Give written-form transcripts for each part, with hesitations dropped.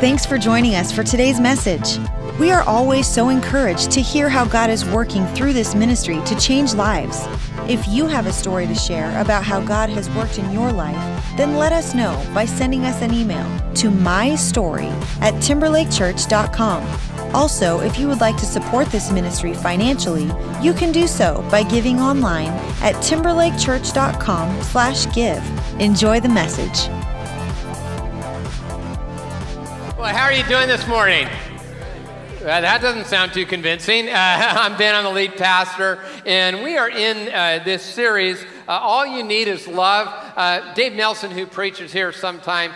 Thanks for joining us for today's message. We are always so encouraged to hear how God is working through this ministry to change lives. If you have a story to share about how God has worked in your life, then let us know by sending us an email to mystory@timberlakechurch.com. Also, if you would like to support this ministry financially, you can do so by giving online at timberlakechurch.com/give. Enjoy the message. Well, how are you doing this morning? That doesn't sound too convincing. I'm Ben, I'm the lead pastor, and we are in this series, All You Need Is Love. Dave Nelson, who preaches here sometime,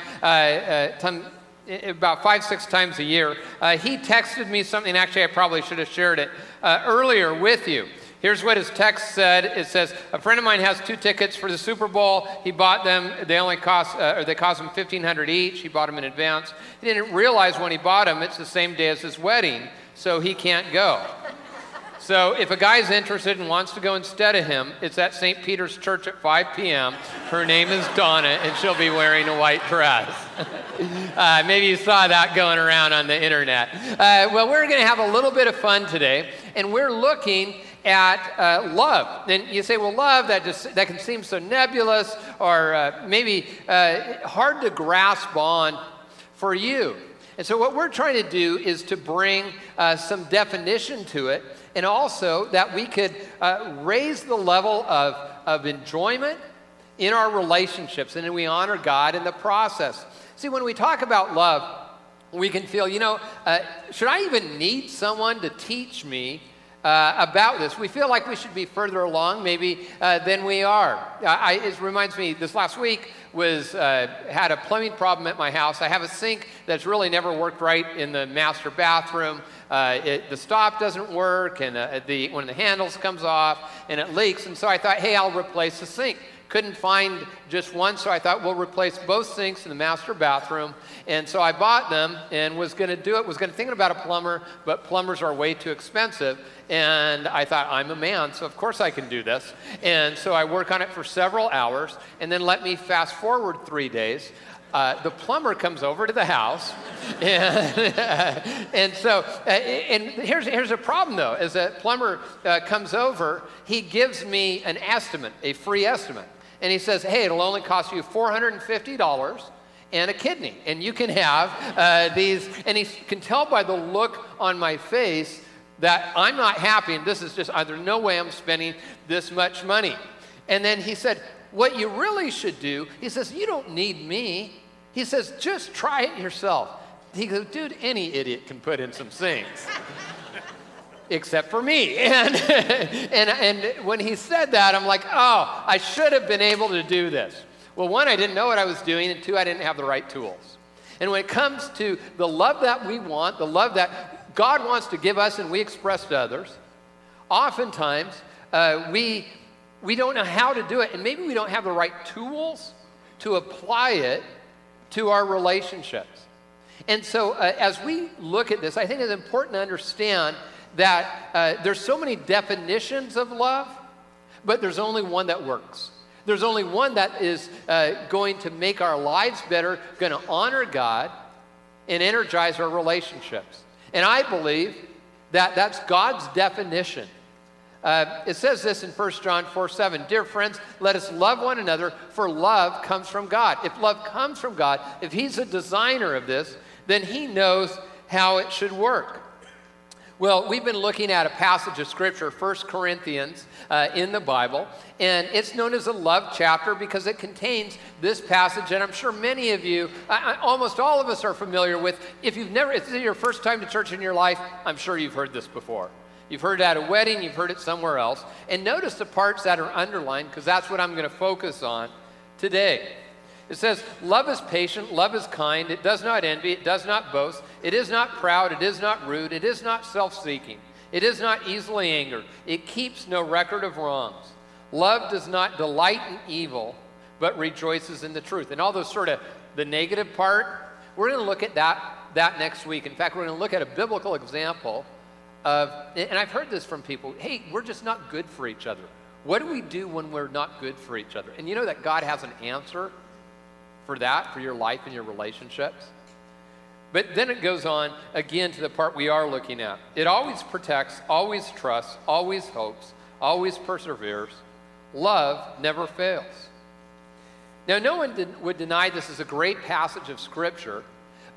about 5-6 times a year, he texted me something. Actually, I probably should have shared it earlier with you. Here's what his text said. It says, a friend of mine has 2 tickets for the Super Bowl. He bought them. They only cost, they cost him $1,500 each. He bought them in advance. He didn't realize when he bought them, it's the same day as his wedding, so he can't go. So if a guy's interested and wants to go instead of him, it's at St. Peter's Church at 5 p.m. Her name is Donna, and she'll be wearing a white dress. Maybe you saw that going around on the internet. Well, we're going to have a little bit of fun today, and we're looking at love. And you say, well, love, that can seem so nebulous or maybe hard to grasp on for you. And so what we're trying to do is to bring some definition to it, and also that we could raise the level of enjoyment in our relationships, and then we honor God in the process. See, when we talk about love, we can feel, should I even need someone to teach me about this? We feel like we should be further along maybe than we are. It reminds me, this last week had a plumbing problem at my house. I have a sink that's really never worked right in the master bathroom. The stop doesn't work, and one of the handles comes off, and it leaks. And so I thought, hey, I'll replace the sink. Couldn't find just one, so I thought we'll replace both sinks in the master bathroom. And so I bought them and was going to do it, thinking about a plumber, but plumbers are way too expensive. And I thought, I'm a man, so of course I can do this. And so I work on it for several hours, and then let me fast forward 3 days. The plumber comes over to the house, and here's a problem, though. As a plumber comes over, he gives me an estimate, a free estimate. And he says, hey, it'll only cost you $450 and a kidney. And you can have these. And he can tell by the look on my face that I'm not happy. And this is just, there's no way I'm spending this much money. And then he said, what you really should do, he says, you don't need me. He says, just try it yourself. He goes, dude, any idiot can put in some sinks. Except for me. And when he said that, I'm like, oh, I should have been able to do this. Well, 1, I didn't know what I was doing, and 2, I didn't have the right tools. And when it comes to the love that we want, the love that God wants to give us and we express to others, oftentimes we don't know how to do it, and maybe we don't have the right tools to apply it to our relationships. And so as we look at this, I think it's important to understand that there's so many definitions of love, but there's only one that works. There's only one that is going to make our lives better, going to honor God, and energize our relationships. And I believe that that's God's definition. It says this in 1 John 4:7, dear friends, let us love one another, for love comes from God. If love comes from God, if he's a designer of this, then he knows how it should work. Well, we've been looking at a passage of Scripture, 1 Corinthians, in the Bible, and it's known as a love chapter because it contains this passage that I'm sure many of you, almost all of us, are familiar with. If this is your first time to church in your life, I'm sure you've heard this before. You've heard it at a wedding, you've heard it somewhere else. And notice the parts that are underlined, because that's what I'm going to focus on today. It says, love is patient, love is kind, it does not envy, it does not boast, it is not proud, it is not rude, it is not self-seeking, it is not easily angered, it keeps no record of wrongs. Love does not delight in evil, but rejoices in the truth. And all those sort of the negative part, we're going to look at that next week. In fact, we're going to look at a biblical example and I've heard this from people, hey, we're just not good for each other. What do we do when we're not good for each other? And you know that God has an answer for that, for your life and your relationships. But then it goes on again to the part we are looking at. It always protects, always trusts, always hopes, always perseveres. Love never fails. Now, no one would deny this is a great passage of Scripture,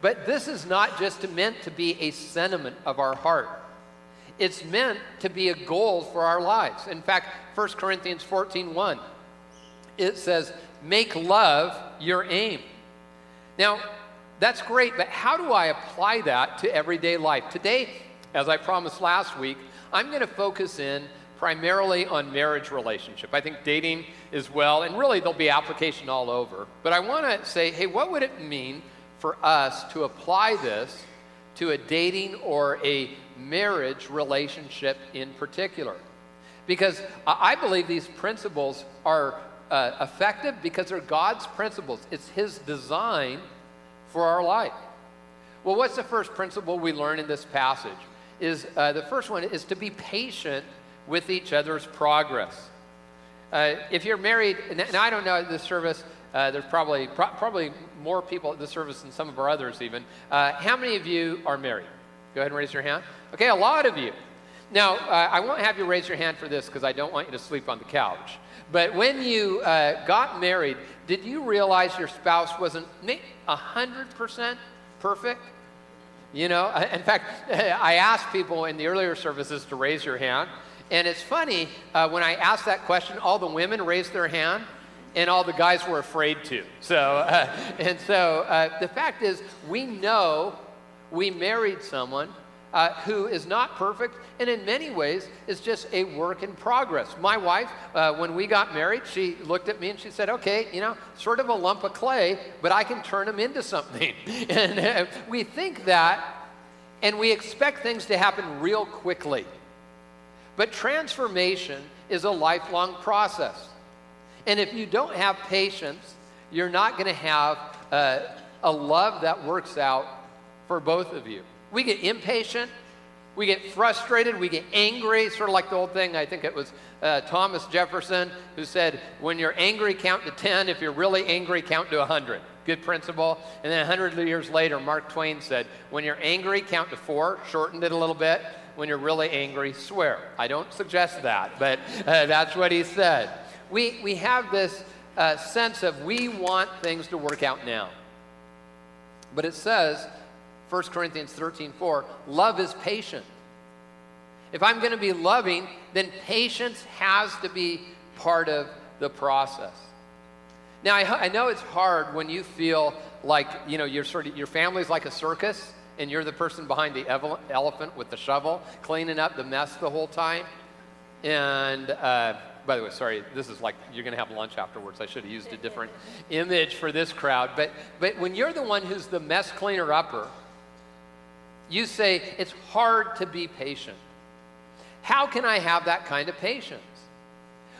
but this is not just meant to be a sentiment of our heart. It's meant to be a goal for our lives. In fact, 1 Corinthians 14:1, it says, make love your aim. Now, that's great, but how do I apply that to everyday life? Today, as I promised last week, I'm going to focus in primarily on marriage relationship. I think dating as well, and really there'll be application all over. But I want to say, hey, what would it mean for us to apply this to a dating or a marriage relationship in particular? Because I believe these principles are effective because they're God's principles. It's His design for our life. Well, what's the first principle we learn in this passage? The first one is to be patient with each other's progress. If you're married, and I don't know at this service, there's probably more people at this service than some of our others even. How many of you are married? Go ahead and raise your hand. Okay, a lot of you. Now, I won't have you raise your hand for this because I don't want you to sleep on the couch. But when you got married, did you realize your spouse wasn't 100% perfect? You know, in fact, I asked people in the earlier services to raise your hand. And it's funny, when I asked that question, all the women raised their hand and all the guys were afraid to. So, the fact is, we know we married someone who is not perfect, and in many ways is just a work in progress. My wife, when we got married, she looked at me and she said, okay, you know, sort of a lump of clay, but I can turn him into something. And we think that, and we expect things to happen real quickly. But transformation is a lifelong process. And if you don't have patience, you're not going to have a love that works out for both of you. We get impatient, we get frustrated, we get angry, sort of like the old thing, I think it was Thomas Jefferson who said, when you're angry, count to 10. If you're really angry, count to 100. Good principle. And then 100 years later, Mark Twain said, when you're angry, count to 4, shortened it a little bit. When you're really angry, swear. I don't suggest that, but that's what he said. We have this sense of we want things to work out now. But it says, 1 Corinthians 13:4, love is patient. If I'm going to be loving, then patience has to be part of the process. Now, I know it's hard when you feel like, you know, your family's like a circus and you're the person behind the elephant with the shovel cleaning up the mess the whole time. And by the way, sorry, this is like you're going to have lunch afterwards. I should have used a different image for this crowd. But when you're the one who's the mess cleaner-upper, you say, it's hard to be patient. How can I have that kind of patience?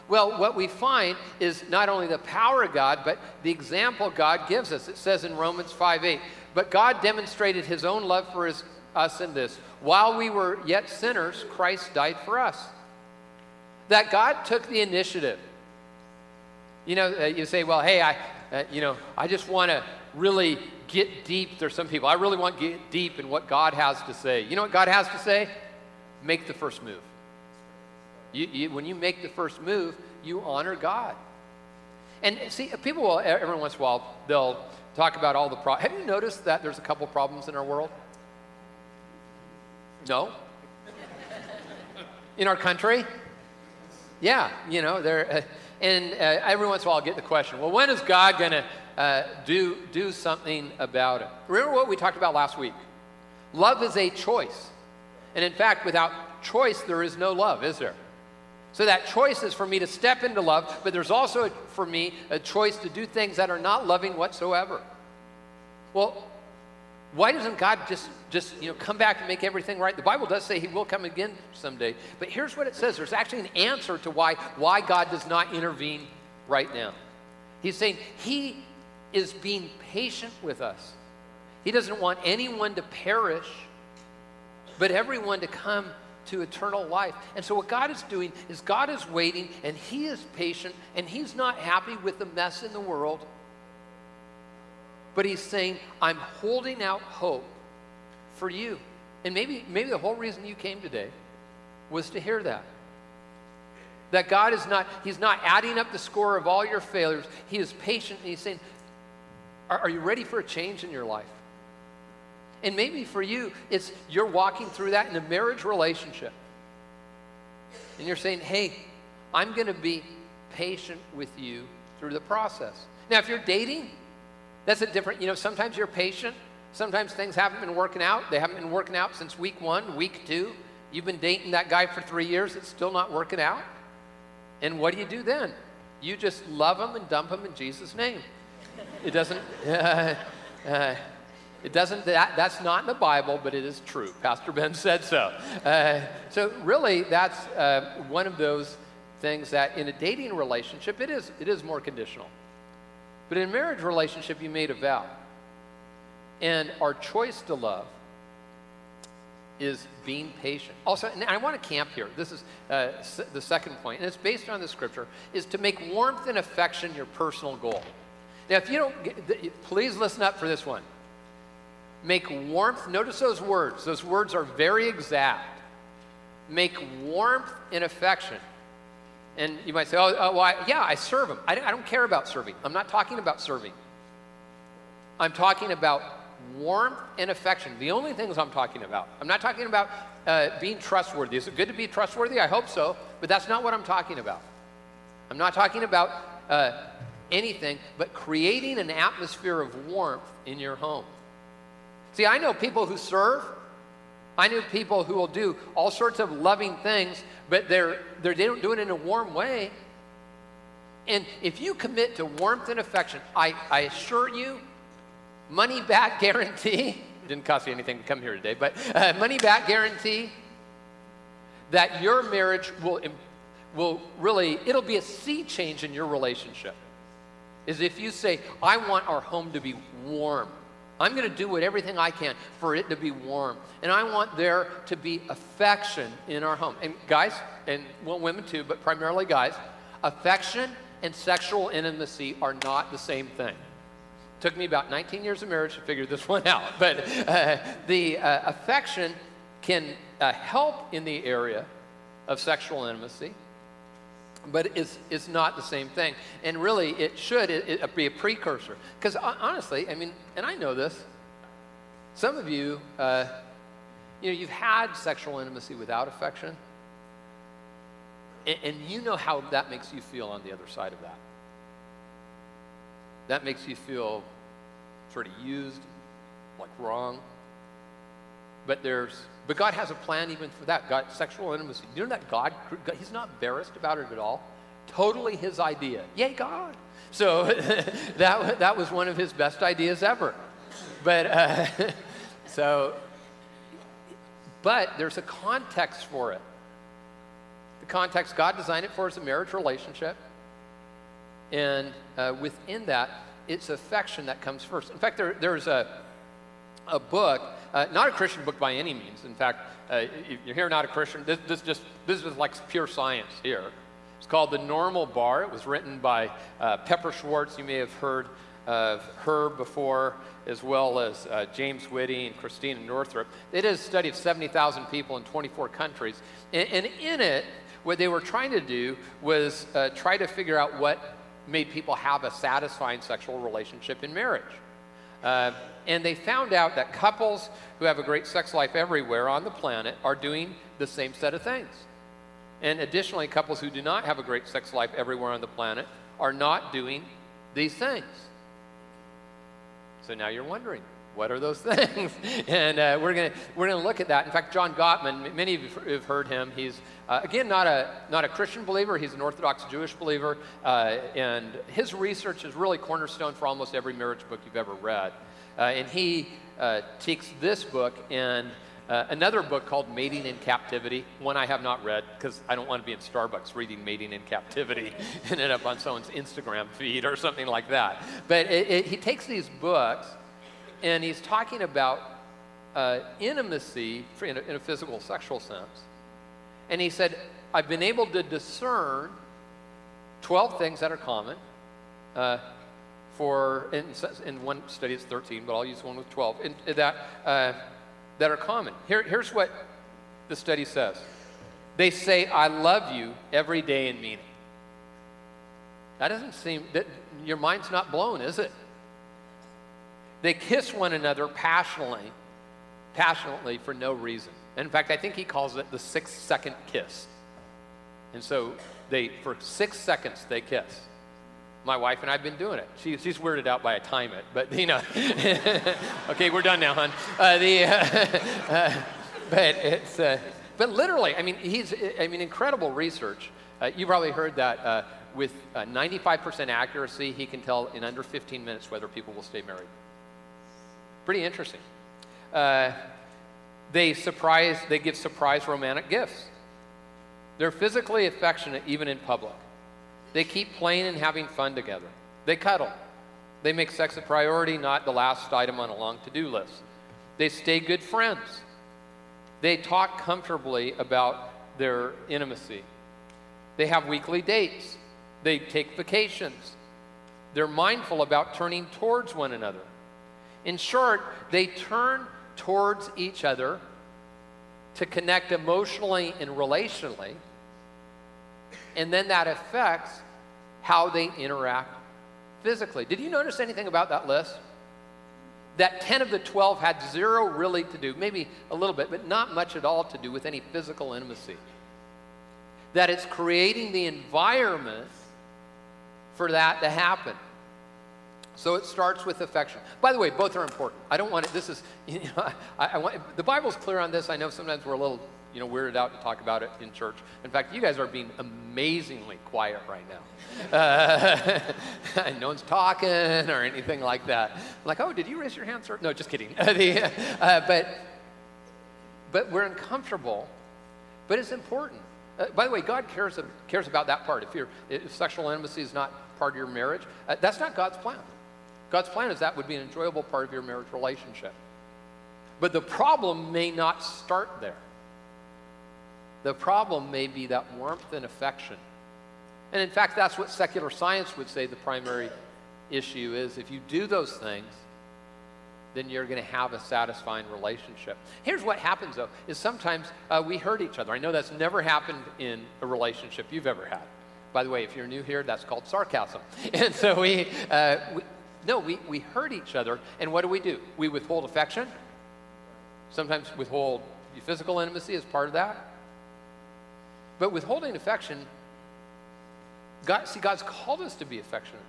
Well, what we find is not only the power of God, but the example God gives us. It says in Romans 5:8, but God demonstrated His own love for us in this. While we were yet sinners, Christ died for us. That God took the initiative. You know, you say, well, hey, I just want to really get deep. There's some people, I really want to get deep in what God has to say. You know what God has to say? Make the first move. When you make the first move, you honor God. And see, people will, every once in a while, they'll talk about all the problems. Have you noticed that there's a couple problems in our world? No? In our country? Yeah, you know, every once in a while I'll get the question, well, when is God going to do something about it? Remember what we talked about last week? Love is a choice. And in fact, without choice, there is no love, is there? So that choice is for me to step into love, but there's also, for me, a choice to do things that are not loving whatsoever. Well, why doesn't God just come back and make everything right? The Bible does say He will come again someday. But here's what it says. There's actually an answer to why God does not intervene right now. He's saying He is being patient with us. He doesn't want anyone to perish, but everyone to come to eternal life. And so what God is doing is God is waiting, and He is patient, and He's not happy with the mess in the world. But he's saying, I'm holding out hope for you. And maybe the whole reason you came today was to hear that. That God is not, he's not adding up the score of all your failures. He is patient, and he's saying, are you ready for a change in your life? And maybe for you, it's you're walking through that in a marriage relationship. And you're saying, hey, I'm going to be patient with you through the process. Now, if you're dating, that's a different, you know, sometimes you're patient. Sometimes things haven't been working out. They haven't been working out since week one, week two. You've been dating that guy for 3 years. It's still not working out. And what do you do then? You just love him and dump him in Jesus' name. It doesn't, that's not in the Bible, but it is true. Pastor Ben said so. So really, that's one of those things that in a dating relationship, it is more conditional. But in a marriage relationship, you made a vow. And our choice to love is being patient. Also, and I want to camp here. This is the second point, and it's based on the scripture, is to make warmth and affection your personal goal. Now, if you don't get, please listen up for this one. Make warmth, notice those words. Those words are very exact. Make warmth and affection. And you might say, I serve him. I don't care about serving. I'm not talking about serving. I'm talking about warmth and affection. The only things I'm talking about. I'm not talking about being trustworthy. Is it good to be trustworthy? I hope so, but that's not what I'm talking about. I'm not talking about anything but creating an atmosphere of warmth in your home. See, I know people who serve. I know people who will do all sorts of loving things, but they don't do it in a warm way. And if you commit to warmth and affection, I assure you, money back guarantee, didn't cost you anything to come here today, but money back guarantee that your marriage will really, it'll be a sea change in your relationship. Is if you say, I want our home to be warm. I'm going to do everything I can for it to be warm. And I want there to be affection in our home. And guys, and well, women too, but primarily guys, affection and sexual intimacy are not the same thing. Took me about 19 years of marriage to figure this one out. But the affection can help in the area of sexual intimacy, but it's not the same thing. And really, it should be a precursor. Because honestly, I mean, and I know this, some of you, you've had sexual intimacy without affection, and you know how that makes you feel on the other side of that. That makes you feel sort of used, like wrong. But God has a plan even for that. God, sexual intimacy. You know that God, he's not embarrassed about it at all. Totally his idea. Yay, God. So that was one of his best ideas ever. But but there's a context for it. The context, God designed it for us, a marriage relationship. And within that, it's affection that comes first. In fact, there's a book, not a Christian book by any means. In fact, you're here not a Christian. This is like pure science here. It's called The Normal Bar. It was written by Pepper Schwartz. You may have heard of her before, as well as James Whitty and Christina Northrup. They did a study of 70,000 people in 24 countries. And in it, what they were trying to do was try to figure out what made people have a satisfying sexual relationship in marriage. And they found out that couples who have a great sex life everywhere on the planet are doing the same set of things. And additionally, couples who do not have a great sex life everywhere on the planet are not doing these things. So now you're wondering, what are those things? And we're gonna look at that. In fact, John Gottman, many of you have heard him. He's again not a Christian believer. He's an Orthodox Jewish believer, and his research is really cornerstone for almost every marriage book you've ever read. And he takes this book and another book called Mating in Captivity, one I have not read because I don't want to be in Starbucks reading Mating in Captivity and end up on someone's Instagram feed or something like that. But he takes these books. And he's talking about intimacy in a physical, sexual sense. And he said, I've been able to discern 12 things that are common for, in one study it's 13, but I'll use one with 12, that are common. Here's what the study says. They say, I love you every day in meaning. That doesn't seem, that your mind's not blown, is it? They kiss one another passionately for no reason. And in fact, I think he calls it the 6-second kiss. And so they, for 6 seconds, they kiss. My wife and I have been doing it. She's weirded out by I time it, but you know. Okay, we're done now, hon. But literally, I mean, incredible research. You probably heard that with 95% accuracy, he can tell in under 15 minutes whether people will stay married. Pretty interesting. They give surprise romantic gifts. They're physically affectionate even in public. They keep playing and having fun together. They cuddle. They make sex a priority, not the last item on a long to-do list. They stay good friends. They talk comfortably about their intimacy. They have weekly dates. They take vacations. They're mindful about turning towards one another. In short, they turn towards each other to connect emotionally and relationally, and then that affects how they interact physically. Did you notice anything about that list? That 10 of the 12 had zero really to do, maybe a little bit, but not much at all to do with any physical intimacy. That it's creating the environment for that to happen. So it starts with affection. By the way, both are important. I don't want it, this is, you know, the Bible's clear on this. I know sometimes we're a little, you know, weirded out to talk about it in church. In fact, you guys are being amazingly quiet right now. No one's talking or anything like that. I'm like, oh, did you raise your hand, sir? No, just kidding. But we're uncomfortable, but it's important. By the way, God cares about that part. If sexual intimacy is not part of your marriage, that's not God's plan. God's plan is that would be an enjoyable part of your marriage relationship. But the problem may not start there. The problem may be that warmth and affection. And in fact, that's what secular science would say the primary issue is. If you do those things, then you're going to have a satisfying relationship. Here's what happens, though, is sometimes we hurt each other. I know that's never happened in a relationship you've ever had. By the way, if you're new here, that's called sarcasm. And so we hurt each other, and what do? We withhold affection. Sometimes withhold physical intimacy is part of that. But withholding affection, God's called us to be affectionate.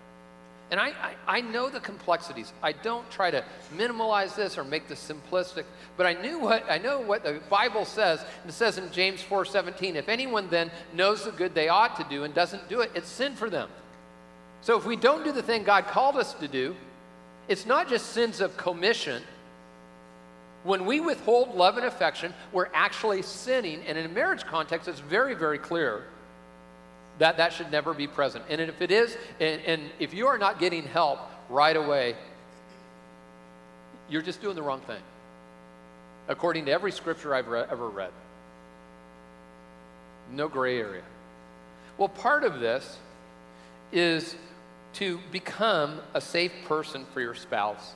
And I know the complexities. I don't try to minimalize this or make this simplistic, but I know what the Bible says. It says in James 4:17, if anyone then knows the good they ought to do and doesn't do it, it's sin for them. So if we don't do the thing God called us to do, it's not just sins of commission. When we withhold love and affection, we're actually sinning, and in a marriage context, it's very, very clear that that should never be present. And if it is, and if you are not getting help right away, you're just doing the wrong thing, according to every scripture I've ever read. No gray area. Well, part of this is to become a safe person for your spouse.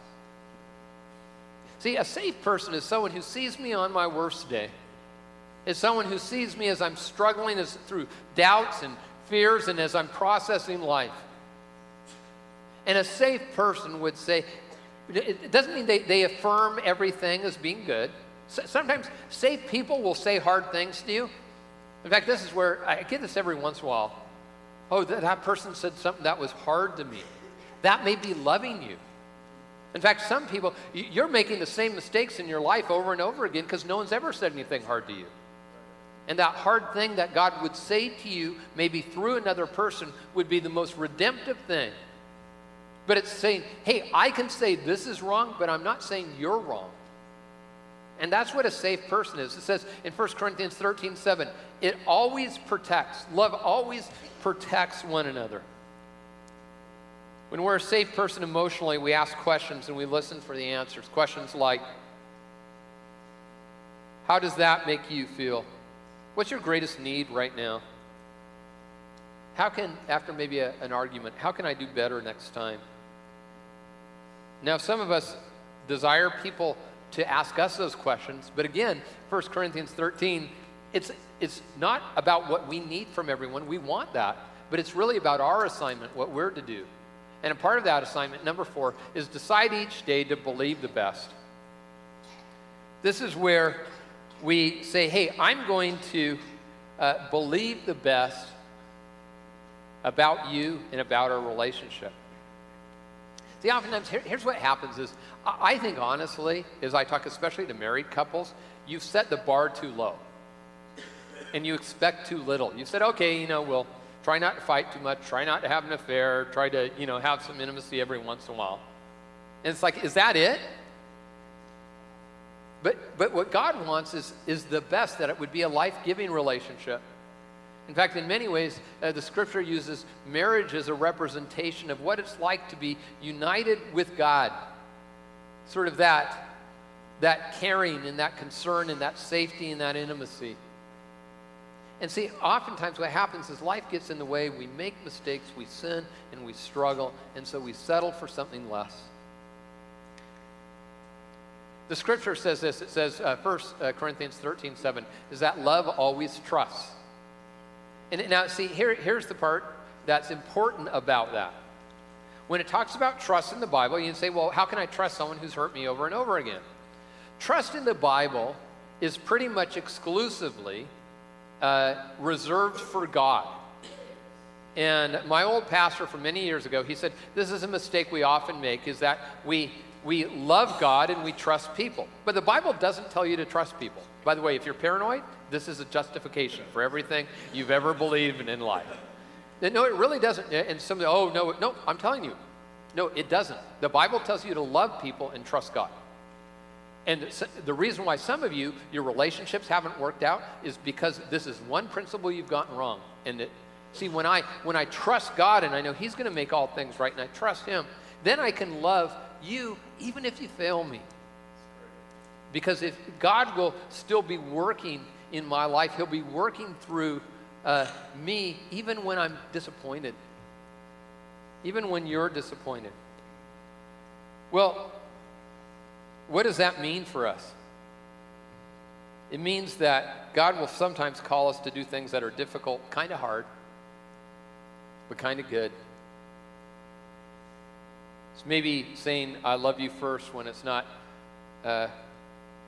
See, a safe person is someone who sees me on my worst day. It's someone who sees me as I'm struggling through doubts and fears and as I'm processing life. And a safe person would say, it doesn't mean they affirm everything as being good. Sometimes safe people will say hard things to you. In fact, this is where I get this every once in a while. Oh, that person said something that was hard to me. That may be loving you. In fact, some people, you're making the same mistakes in your life over and over again because no one's ever said anything hard to you. And that hard thing that God would say to you, maybe through another person, would be the most redemptive thing. But it's saying, hey, I can say this is wrong, but I'm not saying you're wrong. And that's what a safe person is. It says in 1 Corinthians 13:7, it always protects. Love always protects one another. When we're a safe person emotionally, we ask questions and we listen for the answers. Questions like, how does that make you feel? What's your greatest need right now? How can, after maybe an argument, how can I do better next time? Now, some of us desire people to ask us those questions, but again, 1 Corinthians 13, it's not about what we need from everyone. We want that, but it's really about our assignment, what we're to do. And a part of that assignment, number 4, is decide each day to believe the best. This is where we say, hey, I'm going to believe the best about you and about our relationship. See, oftentimes, here's what happens is, I think honestly, as I talk especially to married couples, you've set the bar too low and you expect too little. You said, okay, you know, we'll try not to fight too much, try not to have an affair, try to, you know, have some intimacy every once in a while. And it's like, is that it? But what God wants is the best, that it would be a life-giving relationship. In fact, in many ways, the scripture uses marriage as a representation of what it's like to be united with God. Sort of that caring and that concern and that safety and that intimacy. And see, oftentimes what happens is life gets in the way. We make mistakes, we sin, and we struggle, and so we settle for something less. The scripture says this. It says, 1 Corinthians 13:7, is that love always trusts. And now, see, here's the part that's important about that. When it talks about trust in the Bible, you can say, well, how can I trust someone who's hurt me over and over again? Trust in the Bible is pretty much exclusively reserved for God. And my old pastor from many years ago, he said, this is a mistake we often make, is that we love God and we trust people. But the Bible doesn't tell you to trust people. By the way, if you're paranoid, this is a justification for everything you've ever believed in life. And no, it really doesn't. And somebody, oh, no, I'm telling you. No, it doesn't. The Bible tells you to love people and trust God. And the reason why some of you, your relationships haven't worked out is because this is one principle you've gotten wrong. And see, when I trust God and I know He's going to make all things right and I trust Him, then I can love you even if you fail me. Because if God will still be working in my life, He'll be working through me even when I'm disappointed, even when you're disappointed. Well, what does that mean for us? It means that God will sometimes call us to do things that are difficult, kind of hard, but kind of good. It's maybe saying, I love you first when it's not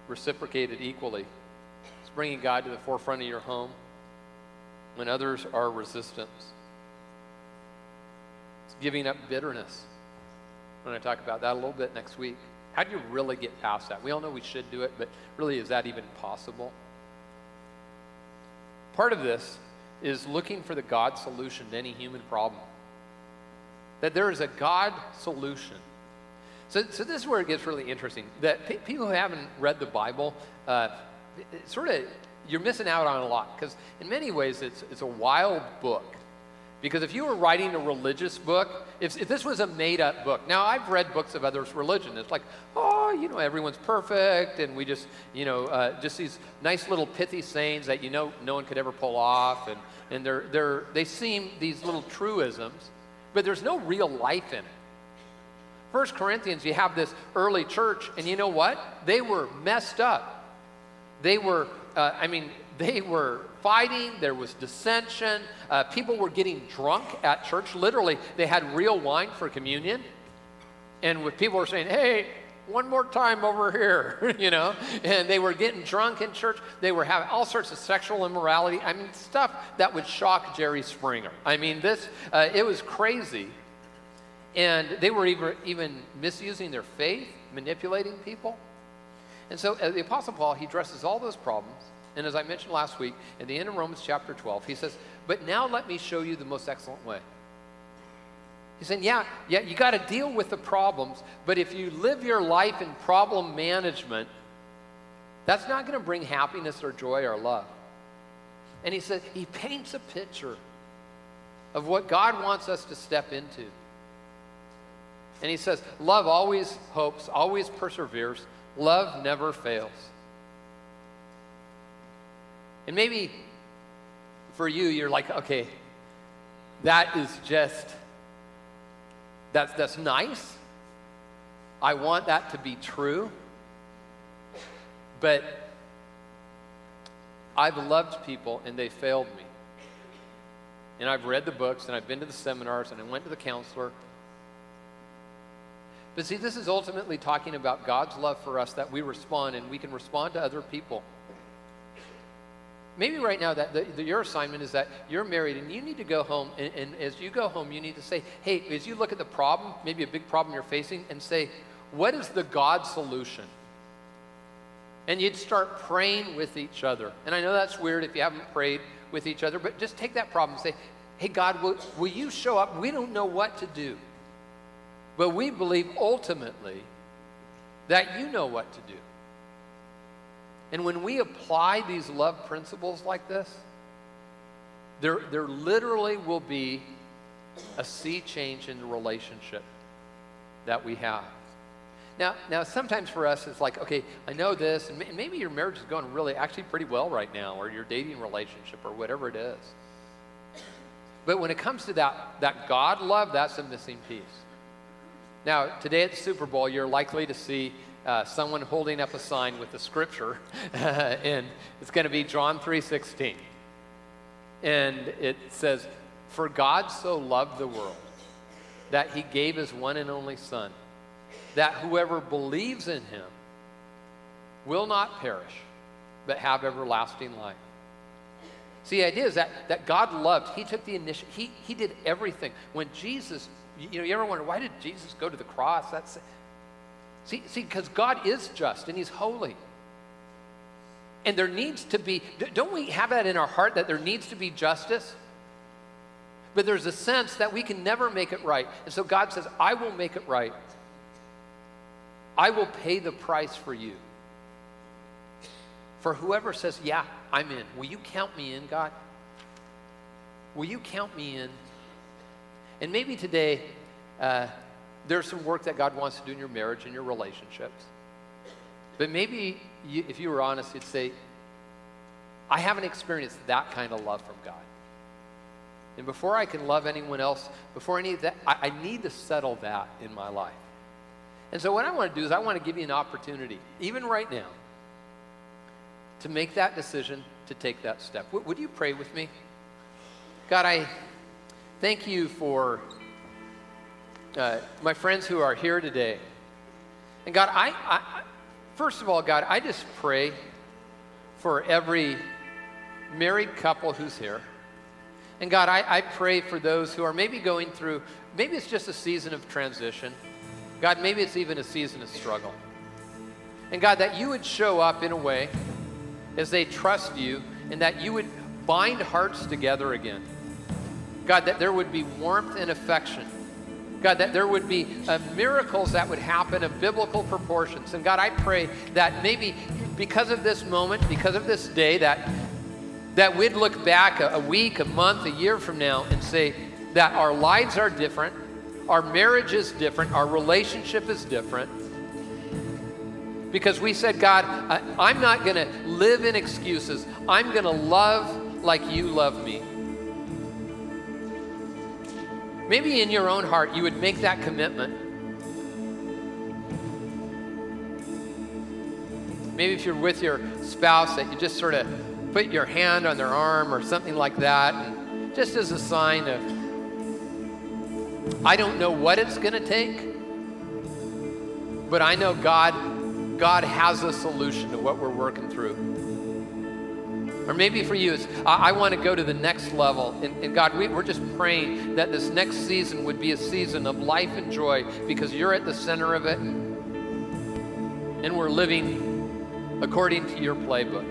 reciprocated equally. It's bringing God to the forefront of your home when others are resistant. It's giving up bitterness. I'm going to talk about that a little bit next week. How do you really get past that? We all know we should do it, but really, is that even possible? Part of this is looking for the God solution to any human problem. That there is a God solution. So this is where it gets really interesting, that people who haven't read the Bible, sort of, you're missing out on a lot, because in many ways it's a wild book. Because if you were writing a religious book, if this was a made-up book, now I've read books of others' religion, it's like, oh, you know, everyone's perfect, and we just, you know, just these nice little pithy sayings that, you know, no one could ever pull off, and they seem these little truisms, but there's no real life in it. 1 Corinthians, you have this early church, and you know what? They were messed up. They were, they were fighting. There was dissension. People were getting drunk at church. Literally, they had real wine for communion. And with people were saying, hey, one more time over here, you know? And they were getting drunk in church. They were having all sorts of sexual immorality. I mean, stuff that would shock Jerry Springer. I mean, this, it was crazy. And they were even misusing their faith, manipulating people. And so the Apostle Paul, he addresses all those problems. And as I mentioned last week, at the end of Romans chapter 12, he says, but now let me show you the most excellent way. He's saying, yeah, you got to deal with the problems, but if you live your life in problem management, that's not going to bring happiness or joy or love. And he says, he paints a picture of what God wants us to step into. And he says, love always hopes, always perseveres. Love never fails. And maybe for you, you're like, okay, that's nice. I want that to be true, but I've loved people and they failed me. And I've read the books and I've been to the seminars and I went to the counselor. But see, this is ultimately talking about God's love for us, that we respond, and we can respond to other people. Maybe right now that your assignment is that you're married and you need to go home, and as you go home, you need to say, hey, as you look at the problem, maybe a big problem you're facing, and say, what is the God solution? And you'd start praying with each other. And I know that's weird if you haven't prayed with each other, but just take that problem and say, hey, God, will you show up? We don't know what to do, but we believe ultimately that you know what to do. And when we apply these love principles like this, there literally will be a sea change in the relationship that we have. Now, sometimes for us, it's like, okay, I know this, and maybe your marriage is going really, actually pretty well right now, or your dating relationship, or whatever it is. But when it comes to that God love, that's a missing piece. Now, today at the Super Bowl, you're likely to see someone holding up a sign with the scripture, and it's going to be John 3:16. And it says, for God so loved the world that he gave his one and only son, that whoever believes in him will not perish, but have everlasting life. See, the idea is that God loved. He took the initiative. He did everything. When Jesus, you ever wonder, why did Jesus go to the cross? See, because God is just and he's holy. And there needs to be, don't we have that in our heart that there needs to be justice? But there's a sense that we can never make it right. And so God says, I will make it right. I will pay the price for you. For whoever says, yeah, I'm in. Will you count me in, God? Will you count me in? And maybe today, there's some work that God wants to do in your marriage and your relationships. But maybe if you were honest, you'd say, I haven't experienced that kind of love from God. And before I can love anyone else, before any of that, I need to settle that in my life. And so what I want to do is I want to give you an opportunity, even right now, to make that decision, to take that step. Would you pray with me? God, I thank you for my friends who are here today. And God, I first of all, God, I just pray for every married couple who's here. And God, I pray for those who are maybe going through, maybe it's just a season of transition. God, maybe it's even a season of struggle. And God, that you would show up in a way as they trust you, and that you would bind hearts together again. God, that there would be warmth and affection. God, that there would be miracles that would happen of biblical proportions. And God, I pray that maybe because of this moment, because of this day, that we'd look back a week, a month, a year from now and say that our lives are different. Our marriage is different. Our relationship is different. Because we said, God, I'm not going to live in excuses. I'm going to love like you love me. Maybe in your own heart, you would make that commitment. Maybe if you're with your spouse, that you just sort of put your hand on their arm or something like that, and just as a sign of, I don't know what it's going to take, but I know God has a solution to what we're working through. Or maybe for you, it's, I want to go to the next level. And God, we're just praying that this next season would be a season of life and joy because you're at the center of it. And we're living according to your playbook.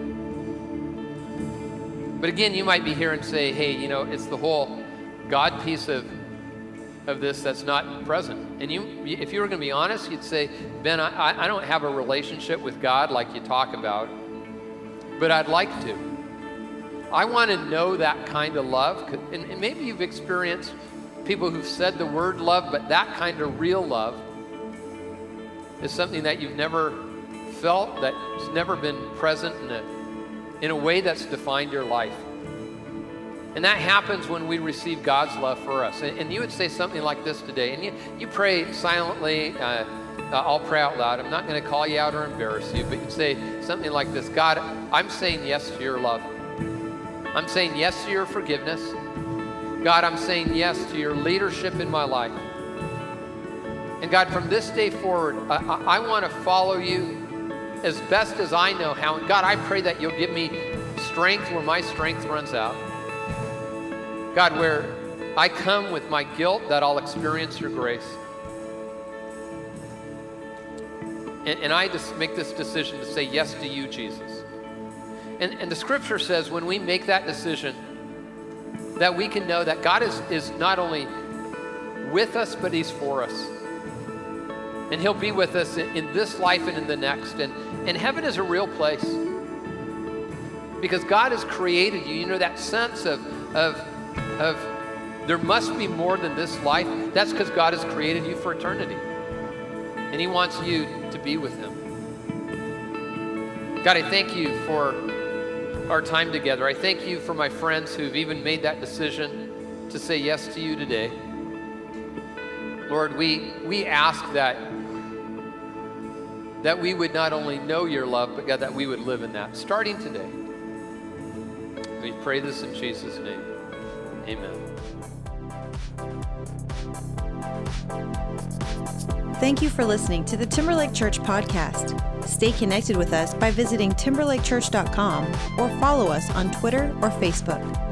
But again, you might be here and say, hey, it's the whole God piece of this that's not present. And if you were going to be honest, you'd say, Ben, I don't have a relationship with God like you talk about, but I'd like to. I want to know that kind of love. And maybe you've experienced people who've said the word love, but that kind of real love is something that you've never felt, that's never been present in a way that's defined your life. And that happens when we receive God's love for us. And you would say something like this today. And you pray silently I'll pray out loud. I'm not going to call you out or embarrass you, but you say something like this: God, I'm saying yes to your love. I'm saying yes to your forgiveness. God, I'm saying yes to your leadership in my life. And God, from this day forward, I want to follow you as best as I know how. And God, I pray that you'll give me strength where my strength runs out. God, where I come with my guilt, that I'll experience your grace. And I just make this decision to say yes to you, Jesus. And the scripture says when we make that decision, that we can know that God is not only with us, but he's for us. And he'll be with us in this life and in the next. And heaven is a real place because God has created you. You know, that sense of there must be more than this life. That's because God has created you for eternity. And he wants you to be with him. God, I thank you for our time together. I thank you for my friends who've even made that decision to say yes to you today. Lord, we ask that we would not only know your love, but God, that we would live in that, starting today. We pray this in Jesus' name. Amen. Thank you for listening to the Timberlake Church podcast. Stay connected with us by visiting timberlakechurch.com or follow us on Twitter or Facebook.